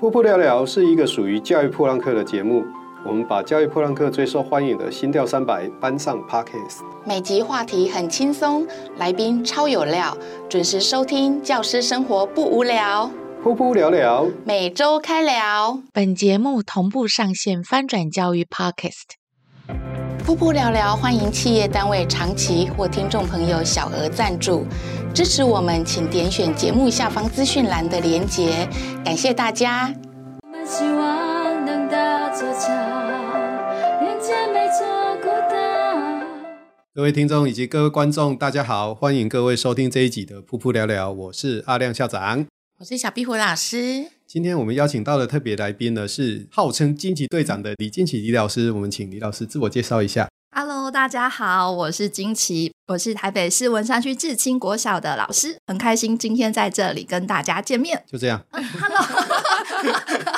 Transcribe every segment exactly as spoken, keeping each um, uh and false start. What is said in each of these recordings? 噗噗聊聊是一个属于教育噗浪客的节目，我们把教育噗浪客最受欢迎的心跳三百搬上 Podcast， 每集话题很轻松，来宾超有料，准时收听，教师生活不无聊。噗噗聊聊每周开聊，本节目同步上线翻转教育 Podcast。噗噗聊聊欢迎企业单位长期或听众朋友小额赞助支持我们，请点选节目下方资讯栏的连结，感谢大家。我们希望能搭座桥，连接每座孤岛。各位听众以及各位观众，大家好，欢迎各位收听这一集的噗噗聊聊，我是阿亮校长，我是小壁虎老师。今天我们邀请到的特别来宾呢，是号称惊奇队长的李惊奇李老师，我们请李老师自我介绍一下。Hello， 大家好，我是惊奇，我是台北市文山区至清国小的老师，很开心今天在这里跟大家见面。就这样。Uh, hello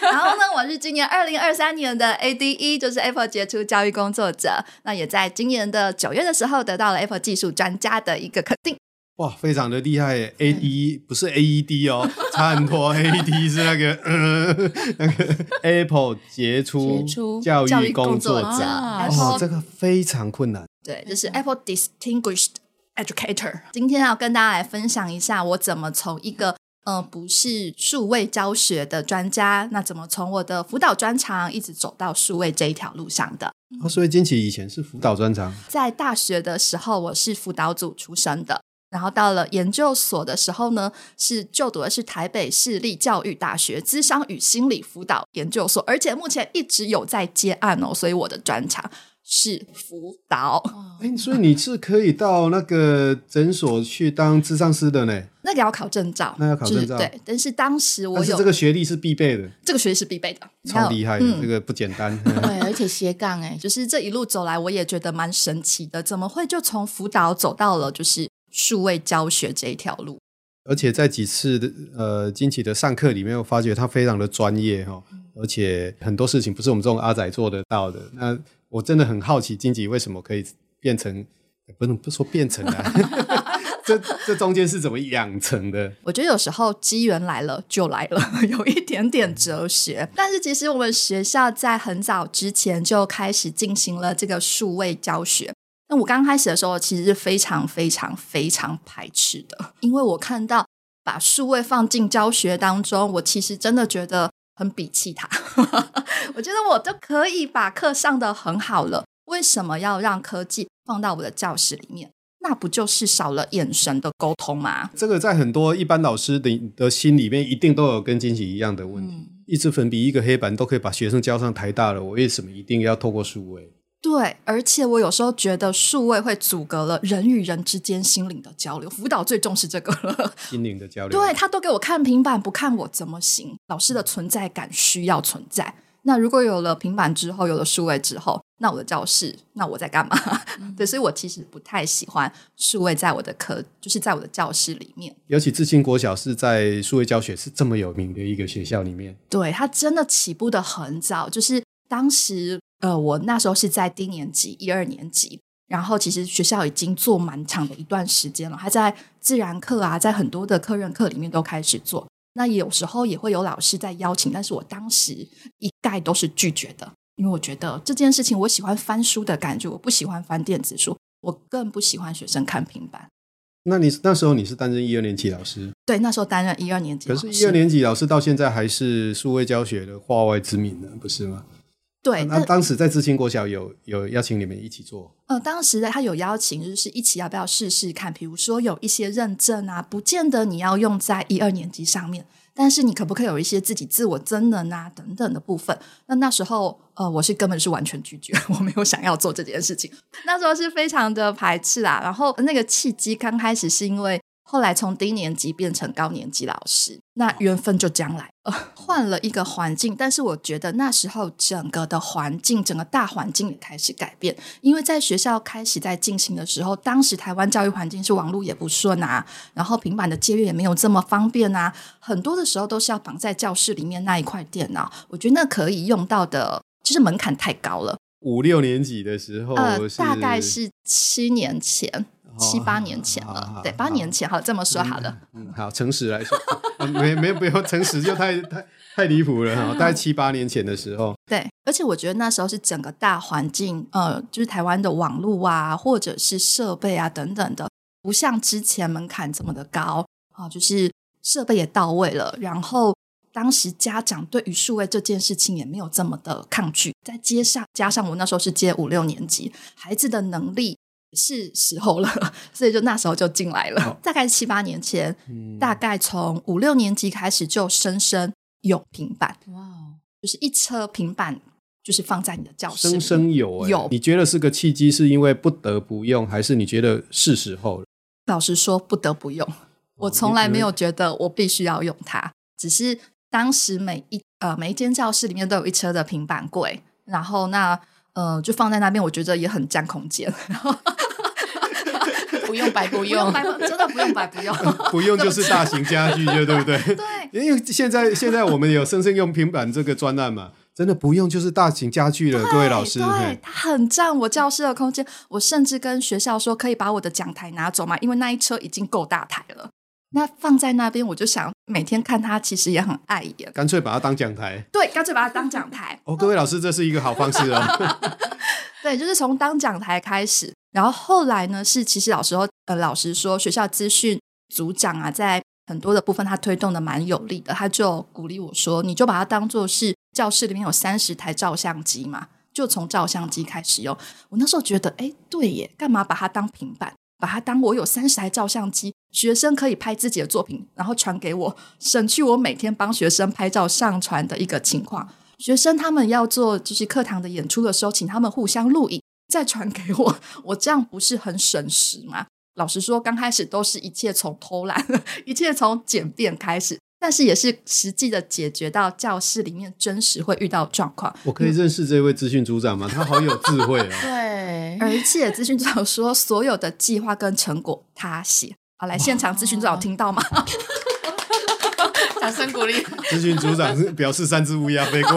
然后呢，我是今年二零二三年的 A D E， 就是 Apple 杰出教育工作者，那也在今年的九月的时候得到了 Apple 技术专家的一个肯定。哇，非常的厉害 ！A D 不是 A E D 哦，差很多。A E D 是那个、呃、那个 Apple 杰出教育工作者、啊、哦，这个非常困难。对，就是 Apple Distinguished Educator。今天要跟大家来分享一下，我怎么从一个呃不是数位教学的专家，那怎么从我的辅导专长一直走到数位这一条路上的。哦，所以惊奇以前是辅导专长，在大学的时候我是辅导组出身的。然后到了研究所的时候呢，是就读的是台北市立教育大学谘商与心理辅导研究所，而且目前一直有在接案哦，所以我的专长是辅导。哎，所以你是可以到那个诊所去当谘商师的呢？那个要考证照，那要考证照，就是、对。但是当时我有，但是这个学历是必备的，这个学历是必备的，超厉害的、嗯，这个不简单。对，而且斜杠哎、欸，就是这一路走来，我也觉得蛮神奇的，怎么会就从辅导走到了就是。数位教学这一条路，而且在几次呃惊奇的上课里面，我发觉他非常的专业、哦、而且很多事情不是我们这种阿宅做得到的。那我真的很好奇，惊奇为什么可以变成，不能不说变成啊，这这中间是怎么养成的？我觉得有时候机缘来了就来了，有一点点哲学。但是其实我们学校在很早之前就开始进行了这个数位教学。那我刚开始的时候其实是非常非常非常排斥的，因为我看到把数位放进教学当中，我其实真的觉得很鄙弃它。我觉得我就可以把课上得很好了，为什么要让科技放到我的教室里面？那不就是少了眼神的沟通吗？这个在很多一般老师 的, 的心里面一定都有跟惊奇一样的问题、嗯、一支粉笔一个黑板都可以把学生教上台大了，我为什么一定要透过数位？对，而且我有时候觉得数位会阻隔了人与人之间心灵的交流，辅导最重视这个了，心灵的交流。对，他都给我看平板，不看我怎么行？老师的存在感需要存在。那如果有了平板之后，有了数位之后，那我的教室，那我在干嘛？对，所以我其实不太喜欢数位在我的课，就是在我的教室里面。尤其至清国小是在数位教学是这么有名的一个学校里面，对，他真的起步的很早，就是当时。呃，我那时候是在低年级一二年级，然后其实学校已经做蛮长的一段时间了，还在自然课啊，在很多的课任课里面都开始做，那有时候也会有老师在邀请，但是我当时一概都是拒绝的，因为我觉得这件事情，我喜欢翻书的感觉，我不喜欢翻电子书，我更不喜欢学生看平板。那你那时候你是担任一二年级老师？对，那时候担任一二年级老师。可是一二年级老师到现在还是数位教学的话外之名呢，不是吗？对，那、啊、当时在至清国小有有邀请你们一起做？呃，当时他有邀请，就是一起要不要试试看？比如说有一些认证啊，不见得你要用在一二年级上面，但是你可不可以有一些自己自我增能啊等等的部分？那那时候呃，我是根本是完全拒绝，我没有想要做这件事情。那时候是非常的排斥啦、啊。然后那个契机刚开始是因为后来从低年级变成高年级老师，那缘分就将来、呃、换了一个环境，但是我觉得那时候整个的环境整个大环境也开始改变，因为在学校开始在进行的时候，当时台湾教育环境是网络也不顺啊，然后平板的借阅也没有这么方便啊，很多的时候都是要绑在教室里面那一块电脑，我觉得那可以用到的就是门槛太高了。五六年级的时候、呃、大概是七年前七八年前了、哦、对，八年前好了，这么说好了、嗯嗯、好，诚实来说、啊、没没不要诚实就太太太离谱了、哦、大概七八年前的时候，对，而且我觉得那时候是整个大环境呃，就是台湾的网路啊或者是设备啊等等的不像之前门槛这么的高、啊、就是设备也到位了，然后当时家长对于数位这件事情也没有这么的抗拒，在接上加上我那时候是接五六年级，孩子的能力是时候了，所以就那时候就进来了、哦、大概七八年前、嗯、大概从五六年级开始就深深有平板，哇、哦，就是一车平板就是放在你的教室，深深有、欸、有。你觉得是个契机，是因为不得不用，还是你觉得是时候了？老实说不得不用，我从来没有觉得我必须要用它，只是当时每一呃每一间教室里面都有一车的平板柜，然后那呃，就放在那边，我觉得也很占空间。不用白不用，真的不用白不用。不用就是大型家具，对不对？对，因为现在现在我们有生生用平板这个专案嘛，真的不用就是大型家具了，各位老师。对，它很占我教室的空间。我甚至跟学校说，可以把我的讲台拿走嘛，因为那一车已经够大台了。那放在那边我就想每天看它其实也很碍眼，干脆把它当讲台，对，干脆把它当讲台哦，各位老师这是一个好方式哦。对，就是从当讲台开始，然后后来呢是其实老师说、呃、老师说学校资讯组长啊在很多的部分他推动的蛮有力的，他就鼓励我说你就把它当作是教室里面有三十台照相机嘛，就从照相机开始用。我那时候觉得哎，对耶，干嘛把它当平板，把它当我有三十台照相机，学生可以拍自己的作品然后传给我，省去我每天帮学生拍照上传的一个情况。学生他们要做就是课堂的演出的时候，请他们互相录影再传给我，我这样不是很省时吗？老实说刚开始都是一切从偷懒一切从简便开始，但是也是实际的解决到教室里面真实会遇到状况。我可以认识这位资讯组长吗？他好有智慧哦。对，而且资讯组长说所有的计划跟成果他写。好，来现场资讯组长听到吗？掌声鼓励。资讯组长表示三只乌鸦飞过。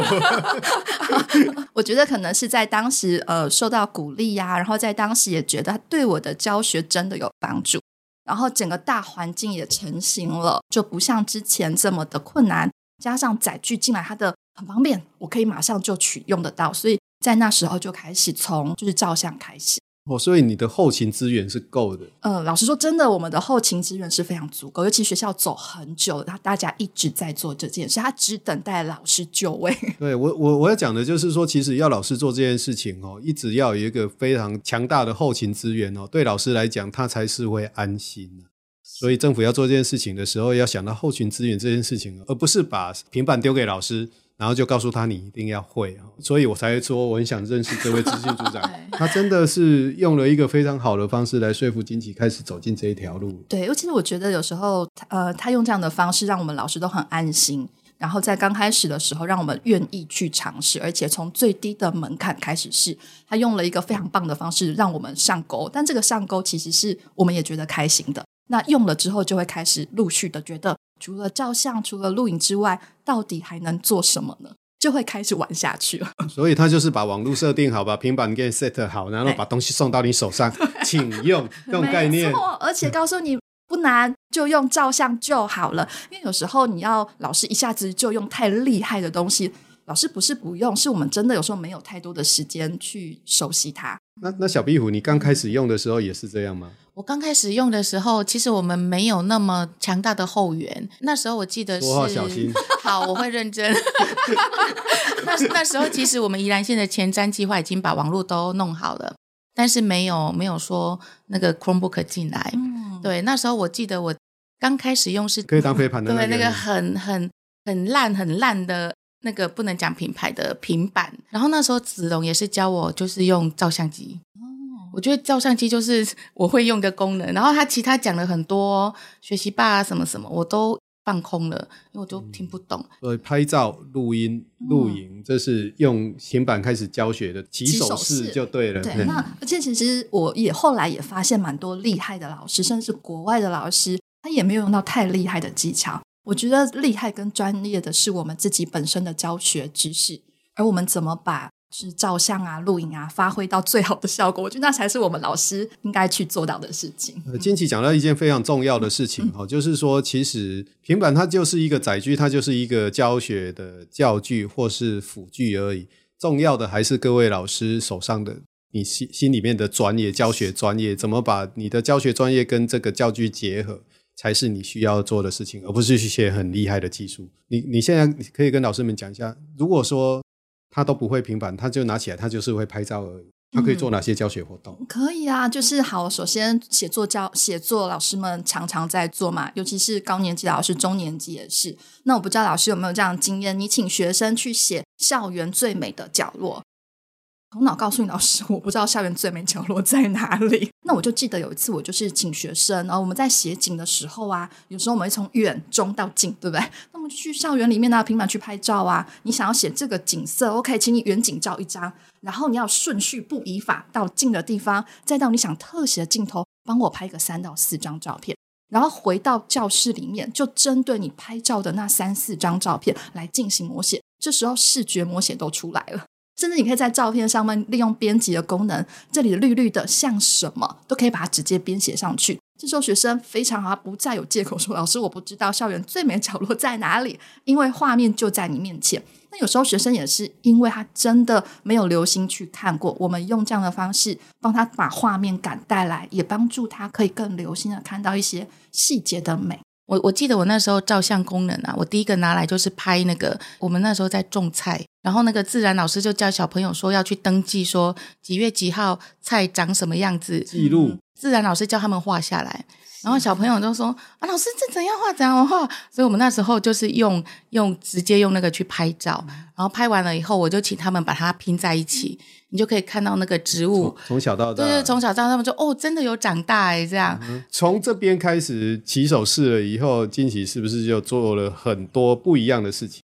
我觉得可能是在当时呃受到鼓励啊，然后在当时也觉得对我的教学真的有帮助，然后整个大环境也成型了，就不像之前这么的困难，加上载具进来它的很方便，我可以马上就取用得到，所以在那时候就开始从就是照相开始。哦，所以你的后勤资源是够的。嗯，老实说真的我们的后勤资源是非常足够，尤其学校走很久，大家一直在做这件事，他只等待老师就位。对，我我我要讲的就是说其实要老师做这件事情哦，一直要有一个非常强大的后勤资源哦，对老师来讲他才是会安心、啊、所以政府要做这件事情的时候要想到后勤资源这件事情、哦、而不是把平板丢给老师然后就告诉他你一定要会，所以我才会说我很想认识这位资讯组长。他真的是用了一个非常好的方式来说服金奇开始走进这一条路。对，尤其是我觉得有时候呃，他用这样的方式让我们老师都很安心，然后在刚开始的时候让我们愿意去尝试，而且从最低的门槛开始试，他用了一个非常棒的方式让我们上钩，但这个上钩其实是我们也觉得开心的，那用了之后就会开始陆续的觉得除了照相除了录影之外到底还能做什么呢，就会开始玩下去了。所以他就是把网路设定好，把平板给 set 好，然后把东西送到你手上请用，这种概念。没错，而且告诉你不难，就用照相就好了。因为有时候你要老师一下子就用太厉害的东西，老师不是不用，是我们真的有时候没有太多的时间去熟悉它。那那小壁虎你刚开始用的时候也是这样吗？我刚开始用的时候其实我们没有那么强大的后援，那时候我记得是多小心好我会认真那, 那时候其实我们宜兰县的前瞻计划已经把网络都弄好了，但是没有没有说那个 Chromebook 进来、嗯、对，那时候我记得我刚开始用是可以当飞盘的那个对那个很很很烂很烂的那个不能讲品牌的平板，然后那时候子龙也是教我就是用照相机。我觉得照相机就是我会用的功能，然后他其他讲了很多学习吧什么什么我都放空了，因为我就听不懂、嗯、所以拍照录音录影、嗯、这是用平板开始教学的起手式就对了。对、嗯、那而且其实我也后来也发现蛮多厉害的老师，甚至国外的老师他也没有用到太厉害的技巧。我觉得厉害跟专业的是我们自己本身的教学知识，而我们怎么把是照相啊录影啊发挥到最好的效果，我觉得那才是我们老师应该去做到的事情。呃，金奇讲到一件非常重要的事情、嗯哦、就是说其实平板它就是一个载具，它就是一个教学的教具或是辅具而已，重要的还是各位老师手上的你心心里面的专业，教学专业怎么把你的教学专业跟这个教具结合才是你需要做的事情，而不是去学很厉害的技术。你你现在可以跟老师们讲一下，如果说他都不会平板，他就拿起来，他就是会拍照而已，他可以做哪些教学活动、嗯、可以啊，就是好，首先写作教写作老师们常常在做嘛，尤其是高年级老师中年级也是。那我不知道老师有没有这样的经验，你请学生去写校园最美的角落，头脑告诉你老师我不知道校园最美角落在哪里。那我就记得有一次我就是请学生，然后我们在写景的时候啊，有时候我们会从远中到近，对不对？那么去校园里面拿平板去拍照啊，你想要写这个景色 OK， 请你远景照一张，然后你要顺序不移法到近的地方，再到你想特写的镜头，帮我拍个三到四张照片，然后回到教室里面就针对你拍照的那三四张照片来进行摹写。这时候视觉摹写都出来了，甚至你可以在照片上面利用编辑的功能，这里绿绿的像什么都可以把它直接编写上去。这时候学生非常好，他不再有借口说老师我不知道校园最美角落在哪里，因为画面就在你面前。那有时候学生也是因为他真的没有留心去看过，我们用这样的方式帮他把画面感带来，也帮助他可以更留心的看到一些细节的美。我我记得我那时候照相功能啊，我第一个拿来就是拍那个，我们那时候在种菜，然后那个自然老师就叫小朋友说要去登记说几月几号菜长什么样子记录、嗯、自然老师叫他们画下来，然后小朋友就说啊，老师这怎样画怎样画，所以我们那时候就是用用直接用那个去拍照，然后拍完了以后我就请他们把它拼在一起，你就可以看到那个植物从小到大，对，从小到大他们就哦真的有长大哎，这样从、嗯、这边开始起手式了以后，金奇是不是就做了很多不一样的事情？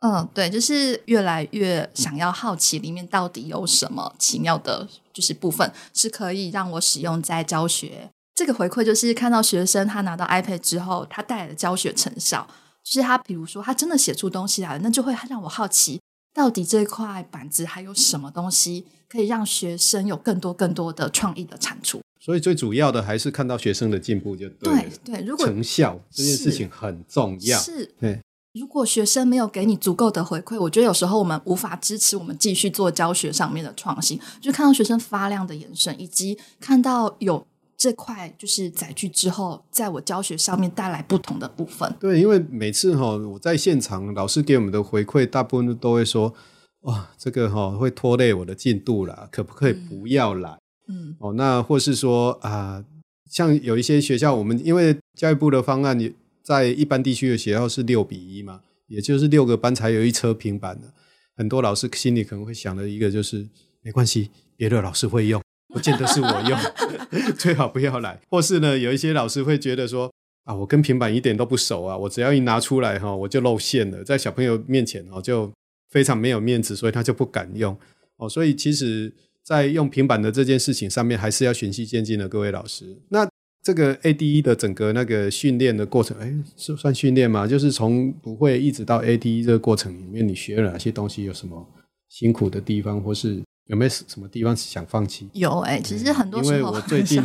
嗯，对，就是越来越想要好奇里面到底有什么奇妙的就是部分是可以让我使用在教学。这个回馈就是看到学生他拿到 iPad 之后他带来的教学成效，就是他比如说他真的写出东西来了，那就会让我好奇到底这块板子还有什么东西可以让学生有更多更多的创意的产出。所以最主要的还是看到学生的进步就对了。对对，如果成效这件事情很重要。是，对，如果学生没有给你足够的回馈，我觉得有时候我们无法支持我们继续做教学上面的创新。就看到学生发亮的眼神，以及看到有这块就是载具之后在我教学上面带来不同的部分。对，因为每次、哦、我在现场老师给我们的回馈大部分都会说哇、哦，这个、哦、会拖累我的进度啦，可不可以不要来、嗯哦、那或是说啊、呃，像有一些学校我们因为教育部的方案在一般地区的学校是六比一嘛，也就是六个班才有一车平板的。很多老师心里可能会想的一个就是没关系，别的老师会用不见得是我用最好不要来。或是呢有一些老师会觉得说啊，我跟平板一点都不熟啊，我只要一拿出来、哦、我就露馅了，在小朋友面前、哦、就非常没有面子，所以他就不敢用、哦、所以其实在用平板的这件事情上面还是要循序渐进的，各位老师。那这个 A D E 的整个那个训练的过程，哎，是算训练吗？就是从不会一直到 A D E 这个过程里面你学了哪些东西，有什么辛苦的地方，或是有没有什么地方想放弃？有哎、欸，其实很多时候、嗯、因为我最近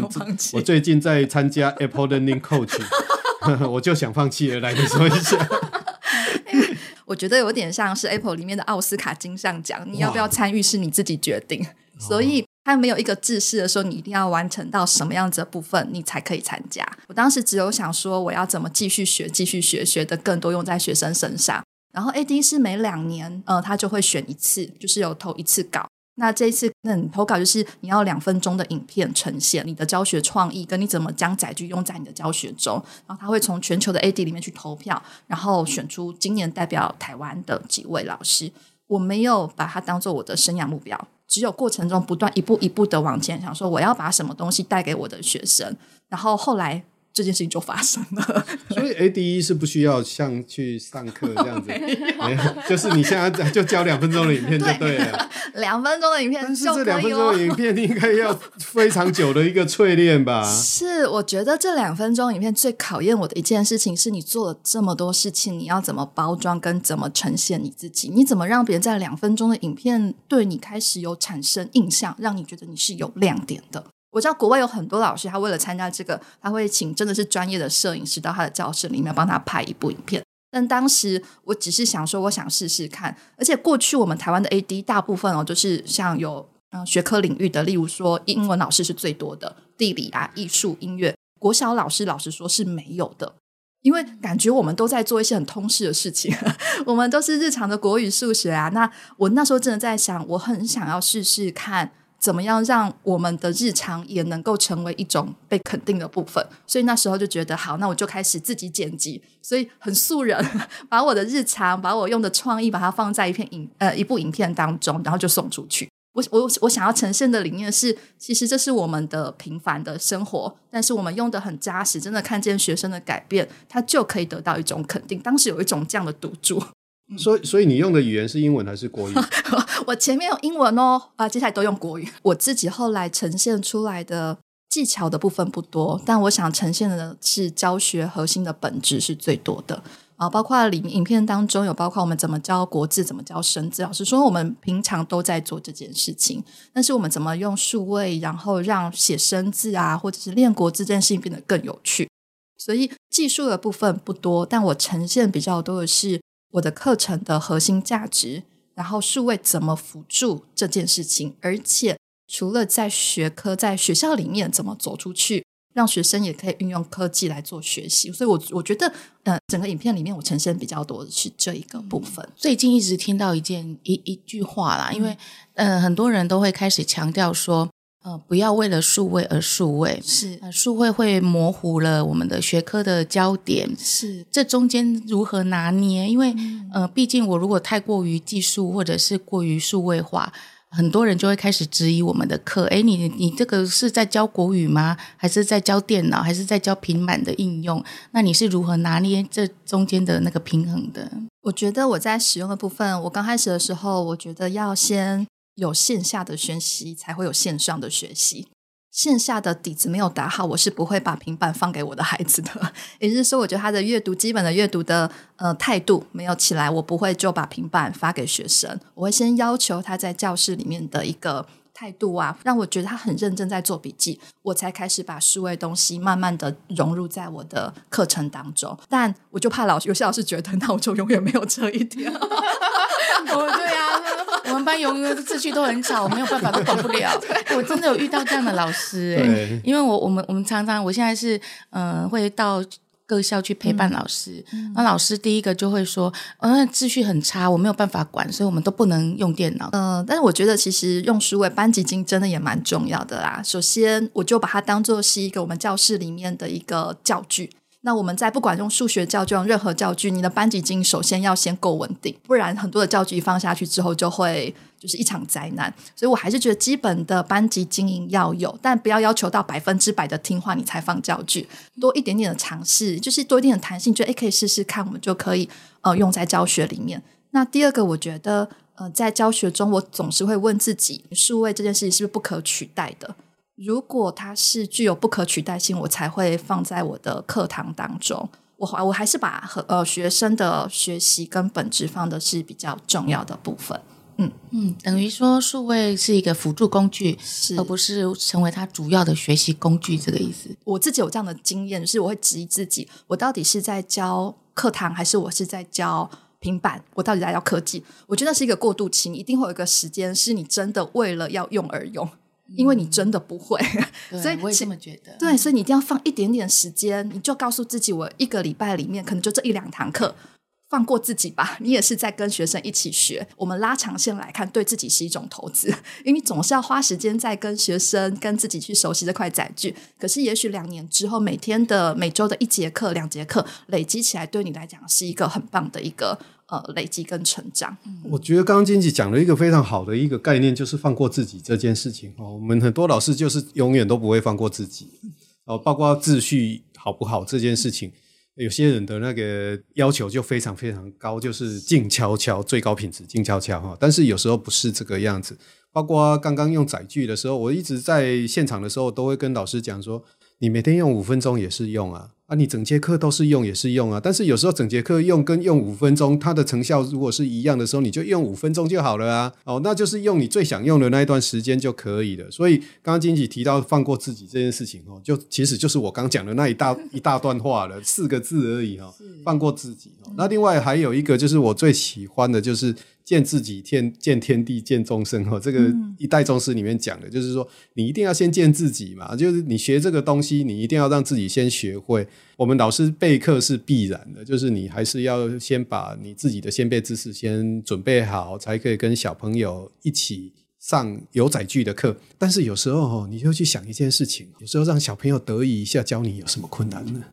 我最近在参加 Apple Learning Coach 我就想放弃了，来你说一下我觉得有点像是 Apple 里面的奥斯卡金像奖，你要不要参与是你自己决定，所以它没有一个制式的说你一定要完成到什么样子的部分你才可以参加。我当时只有想说我要怎么继续学继续学学的更多用在学生身上。然后 A D 是每两年呃，他就会选一次，就是有投一次稿，那这一次那你投稿就是你要两分钟的影片呈现你的教学创意跟你怎么将载具用在你的教学中，然后他会从全球的 A D 里面去投票，然后选出今年代表台湾的几位老师。我没有把它当做我的生涯目标，只有过程中不断一步一步的往前，想说我要把什么东西带给我的学生，然后后来这件事情就发生了。所以 A D E 是不需要像去上课这样子就是你现在就教两分钟的影片就对了，对，两分钟的影片就可以。但是这两分钟的影片应该要非常久的一个淬炼吧是，我觉得这两分钟影片最考验我的一件事情是，你做了这么多事情，你要怎么包装跟怎么呈现你自己，你怎么让别人在两分钟的影片对你开始有产生印象，让你觉得你是有亮点的。我知道国外有很多老师，他为了参加这个，他会请真的是专业的摄影师到他的教室里面帮他拍一部影片，但当时我只是想说我想试试看。而且过去我们台湾的 A D 大部分哦，就是像有、嗯、学科领域的，例如说英文老师是最多的，地理啊、艺术、音乐，国小老师老实说是没有的，因为感觉我们都在做一些很通识的事情我们都是日常的国语、数学啊。那我那时候真的在想，我很想要试试看怎么样让我们的日常也能够成为一种被肯定的部分，所以那时候就觉得好，那我就开始自己剪辑，所以很素人把我的日常，把我用的创意把它放在一片影、呃、一部影片当中，然后就送出去。我我我想要呈现的理念是，其实这是我们的平凡的生活，但是我们用的很扎实，真的看见学生的改变，他就可以得到一种肯定。当时有一种这样的赌注。所以, 所以你用的语言是英文还是国语我前面用英文哦、啊、接下来都用国语。我自己后来呈现出来的技巧的部分不多，但我想呈现的是教学核心的本质是最多的、啊、包括里面影片当中有包括我们怎么教国字，怎么教生字，老实说我们平常都在做这件事情，但是我们怎么用数位然后让写生字啊或者是练国字这件事情变得更有趣。所以技术的部分不多，但我呈现比较多的是我的课程的核心价值，然后数位怎么辅助这件事情，而且除了在学科在学校里面怎么走出去，让学生也可以运用科技来做学习。所以我我觉得、呃、整个影片里面我呈现比较多的是这一个部分。最近一直听到一件 一, 一句话啦，因为、嗯呃、很多人都会开始强调说呃，不要为了数位而数位，是、呃、数位会模糊了我们的学科的焦点，是这中间如何拿捏？因为、嗯、呃，毕竟我如果太过于技术或者是过于数位化，很多人就会开始质疑我们的课。诶，你你这个是在教国语吗？还是在教电脑？还是在教平板的应用？那你是如何拿捏这中间的那个平衡的？我觉得我在使用的部分，我刚开始的时候，我觉得要先有线下的学习才会有线上的学习，线下的底子没有打好，我是不会把平板放给我的孩子的。也就是说我觉得他的阅读基本的阅读的呃态度没有起来，我不会就把平板发给学生，我会先要求他在教室里面的一个态度啊，让我觉得他很认真在做笔记，我才开始把数位东西慢慢的融入在我的课程当中。但我就怕老师，有些老师觉得那我就永远没有这一天哦，对啊，我们班永远秩序都很吵，我没有办法都管不了我真的有遇到这样的老师、欸、因为我我们我们常常，我现在是嗯、呃、会到各校去陪伴老师，那、嗯、老师第一个就会说嗯、哦，秩序很差，我没有办法管，所以我们都不能用电脑。嗯、呃，但是我觉得其实用数位班级经真的也蛮重要的啦。首先我就把它当作是一个我们教室里面的一个教具，那我们在不管用数学教具用任何教具，你的班级经首先要先够稳定，不然很多的教具放下去之后就会就是一场灾难。所以我还是觉得基本的班级经营要有，但不要要求到百分之百的听话你才放教具，多一点点的尝试，就是多一点的弹性，就可以试试看，我们就可以、呃、用在教学里面。那第二个我觉得、呃、在教学中我总是会问自己，数位这件事情是不是不可取代的，如果它是具有不可取代性，我才会放在我的课堂当中。 我, 我还是把、呃、学生的学习跟本质放的是比较重要的部分。嗯嗯，等于说数位是一个辅助工具，而不是成为它主要的学习工具，这个意思。我自己有这样的经验，就是我会质疑自己，我到底是在教课堂还是我是在教平板，我到底在教科技。我觉得是一个过渡期，一定会有一个时间是你真的为了要用而用，因为你真的不会、嗯、所以我也这么觉得。对，所以你一定要放一点点时间，你就告诉自己我一个礼拜里面可能就这一两堂课放过自己吧，你也是在跟学生一起学，我们拉长线来看，对自己是一种投资，因为你总是要花时间在跟学生跟自己去熟悉这块载具，可是也许两年之后每天的每周的一节课两节课累积起来，对你来讲是一个很棒的一个呃，累积跟成长。我觉得刚刚金姐讲了一个非常好的一个概念，就是放过自己这件事情、哦、我们很多老师就是永远都不会放过自己、哦、包括秩序好不好这件事情，有些人的那个要求就非常非常高，就是静悄悄最高品质静悄悄、哦、但是有时候不是这个样子。包括刚刚用载具的时候，我一直在现场的时候都会跟老师讲说，你每天用五分钟也是用啊啊，你整节课都是用也是用啊，但是有时候整节课用跟用五分钟它的成效如果是一样的时候，你就用五分钟就好了啊，哦，那就是用你最想用的那一段时间就可以了。所以刚刚金姐提到放过自己这件事情、哦、就其实就是我刚讲的那一大一大段话了，四个字而已、哦、放过自己、哦、那另外还有一个就是我最喜欢的，就是见自己天见天地见众生、哦、这个一代宗师里面讲的，就是说你一定要先见自己嘛，就是你学这个东西你一定要让自己先学会。我们老师备课是必然的，就是你还是要先把你自己的先备知识先准备好，才可以跟小朋友一起上有载具的课。但是有时候、哦、你就去想一件事情，有时候让小朋友得意一下教你有什么困难呢？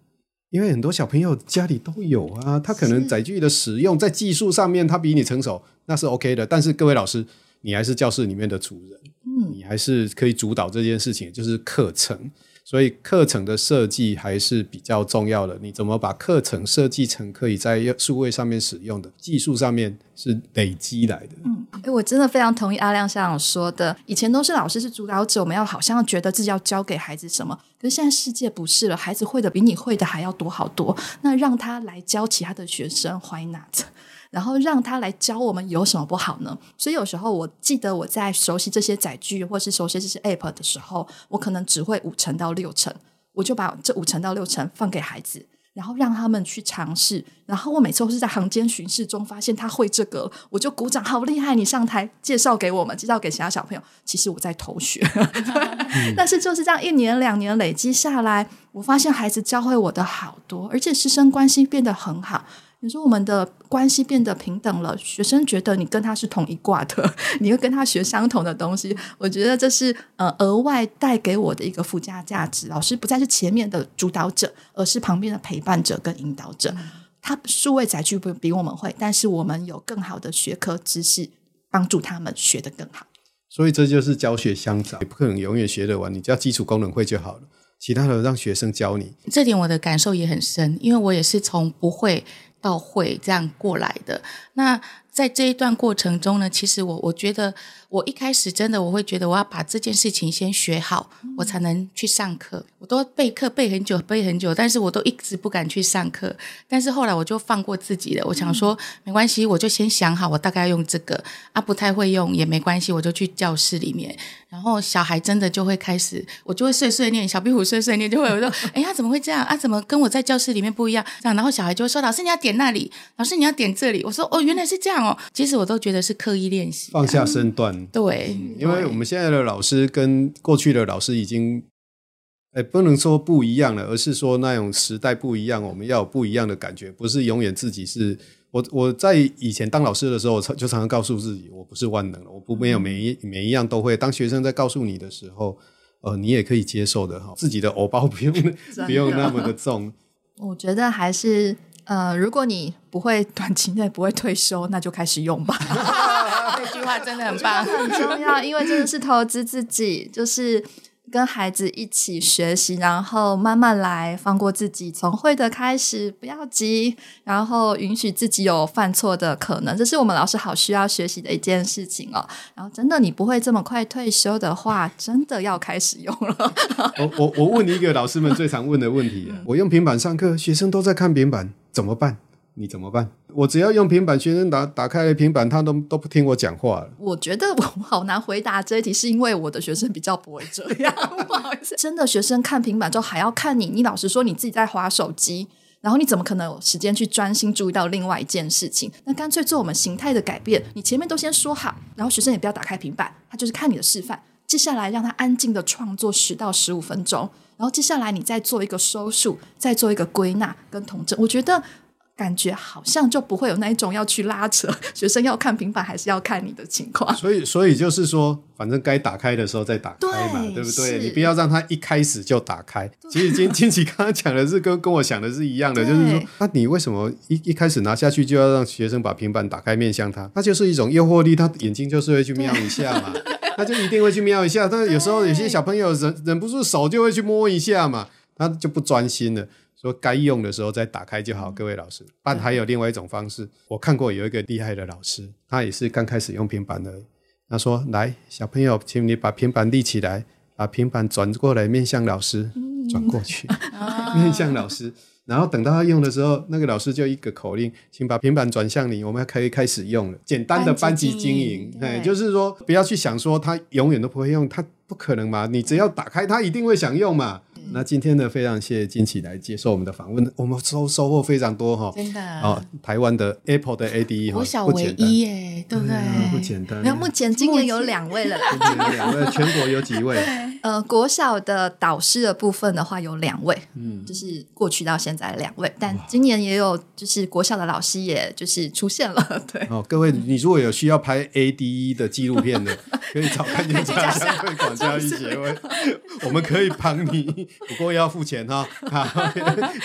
因为很多小朋友家里都有啊，他可能载具的使用在技术上面他比你成熟，那是 OK 的，但是各位老师你还是教室里面的主人、嗯、你还是可以主导这件事情，就是课程。所以课程的设计还是比较重要的，你怎么把课程设计成可以在数位上面使用的，技术上面是累积来的。嗯，欸、我真的非常同意阿亮校长说的，以前都是老师是主导者，我们要好像要觉得自己要教给孩子什么，可是现在世界不是了，孩子会的比你会的还要多好多，那让他来教其他的学生 why not， 然后让他来教我们有什么不好呢？所以有时候我记得我在熟悉这些载具或是熟悉这些 app 的时候，我可能只会五成到六成，我就把这五成到六成放给孩子，然后让他们去尝试，然后我每次都是在行间巡视中发现他会这个，我就鼓掌，好厉害，你上台介绍给我们，介绍给其他小朋友，其实我在偷学、嗯、但是就是这样一年两年累积下来，我发现孩子教会我的好多，而且师生关系变得很好。你说我们的关系变得平等了，学生觉得你跟他是同一挂的，你会跟他学相同的东西，我觉得这是呃额外带给我的一个附加价值。老师不再是前面的主导者，而是旁边的陪伴者跟引导者。他数位载具不比我们会，但是我们有更好的学科知识帮助他们学得更好。所以这就是教学相长，你不可能永远学得完，你只要基础功能会就好了，其他的让学生教你。这点我的感受也很深，因为我也是从不会到会这样过来的。那在这一段过程中呢，其实我我觉得我一开始真的我会觉得我要把这件事情先学好、嗯、我才能去上课，我都备课备很久备很久，但是我都一直不敢去上课。但是后来我就放过自己了，我想说、嗯、没关系，我就先想好我大概要用这个啊，不太会用也没关系，我就去教室里面，然后小孩真的就会开始，我就会碎碎念，小壁虎碎碎念，就会有说哎呀怎么会这样啊，怎么跟我在教室里面不一样这样，然后小孩就会说老师你要点那里，老师你要点这里，我说哦原来是这样哦，其实我都觉得是刻意练习、啊、放下身段、嗯、对、嗯、因为我们现在的老师跟过去的老师已经哎，不能说不一样了，而是说那种时代不一样，我们要有不一样的感觉，不是永远自己是我我在以前当老师的时候，我就常常告诉自己我不是万能了，我不没有每一每一样都会。当学生在告诉你的时候呃，你也可以接受的，自己的偶包不用不用那么的重。我觉得还是呃，如果你不会短期内不会退休，那就开始用吧。这句话真的很棒，很重要，因为真的是投资自己，就是跟孩子一起学习，然后慢慢来，放过自己，从会的开始，不要急，然后允许自己有犯错的可能，这是我们老师好需要学习的一件事情哦。然后真的你不会这么快退休的话，真的要开始用了。我我我问一个老师们最常问的问题、啊、我用平板上课，学生都在看平板怎么办？你怎么办？我只要用平板，学生 打, 打开了平板他都都不听我讲话了。我觉得我好难回答这一题，是因为我的学生比较不会这样不好意思，真的学生看平板之后还要看你，你老实说你自己在滑手机，然后你怎么可能有时间去专心注意到另外一件事情？那干脆做我们形态的改变，你前面都先说好，然后学生也不要打开平板，他就是看你的示范，接下来让他安静的创作十到十五分钟，然后接下来你再做一个收束，再做一个归纳跟统整。我觉得感觉好像就不会有那一种要去拉扯学生要看平板还是要看你的情况。所以所以就是说反正该打开的时候再打开嘛， 对, 对不对？你不要让它一开始就打开。其实今天琪刚刚讲的是跟跟我想的是一样的，就是说那、啊、你为什么一一开始拿下去就要让学生把平板打开面向它？那就是一种诱惑力，他眼睛就是会去瞄一下嘛，他就一定会去瞄一下。但有时候有些小朋友忍忍不住手就会去摸一下嘛，他就不专心了。说该用的时候再打开就好，各位老师。但还有另外一种方式，我看过有一个厉害的老师，他也是刚开始用平板而已。他说：“来，小朋友，请你把平板立起来，把平板转过来，面向老师，转过去，嗯、面向老师。”然后等到他用的时候，那个老师就一个口令，请把平板转向你，我们可以开始用了。简单的班级经营，哎，就是说不要去想说他永远都不会用，他不可能嘛，你只要打开他一定会想用嘛。那今天呢，非常谢谢金奇来接受我们的访问，我们收收获非常多哈、哦，真的哦，台湾的 Apple 的 A D E 国小唯一耶，对不对？嗯、不简单。没有，目前今年有两位了啦，今年有两位，全国有几位？呃，国小的导师的部分的话有两位，嗯，就是过去到现在两位，但今年也有，就是国小的老师也就是出现了，对。哦，各位，你如果有需要拍 A D E 的纪录片的，可以找看见家乡会广教育协会，我们可以帮你。不过要付钱哈、哦，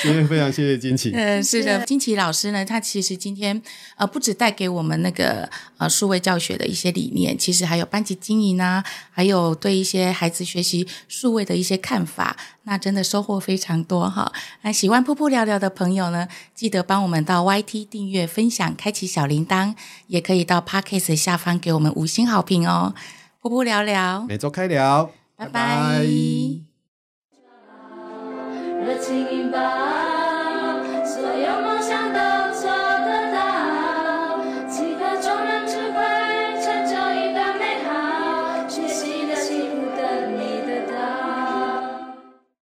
今天非常谢谢金奇。嗯，是的，金奇老师呢，他其实今天呃不只带给我们那个呃数位教学的一些理念，其实还有班级经营啊，还有对一些孩子学习数位的一些看法，那真的收获非常多哈。那喜欢噗噗聊聊的朋友呢，记得帮我们到 Y T 订阅、分享、开启小铃铛，也可以到 Podcast 下方给我们五星好评哦。噗噗聊聊，每周开聊，拜拜。热情引爆。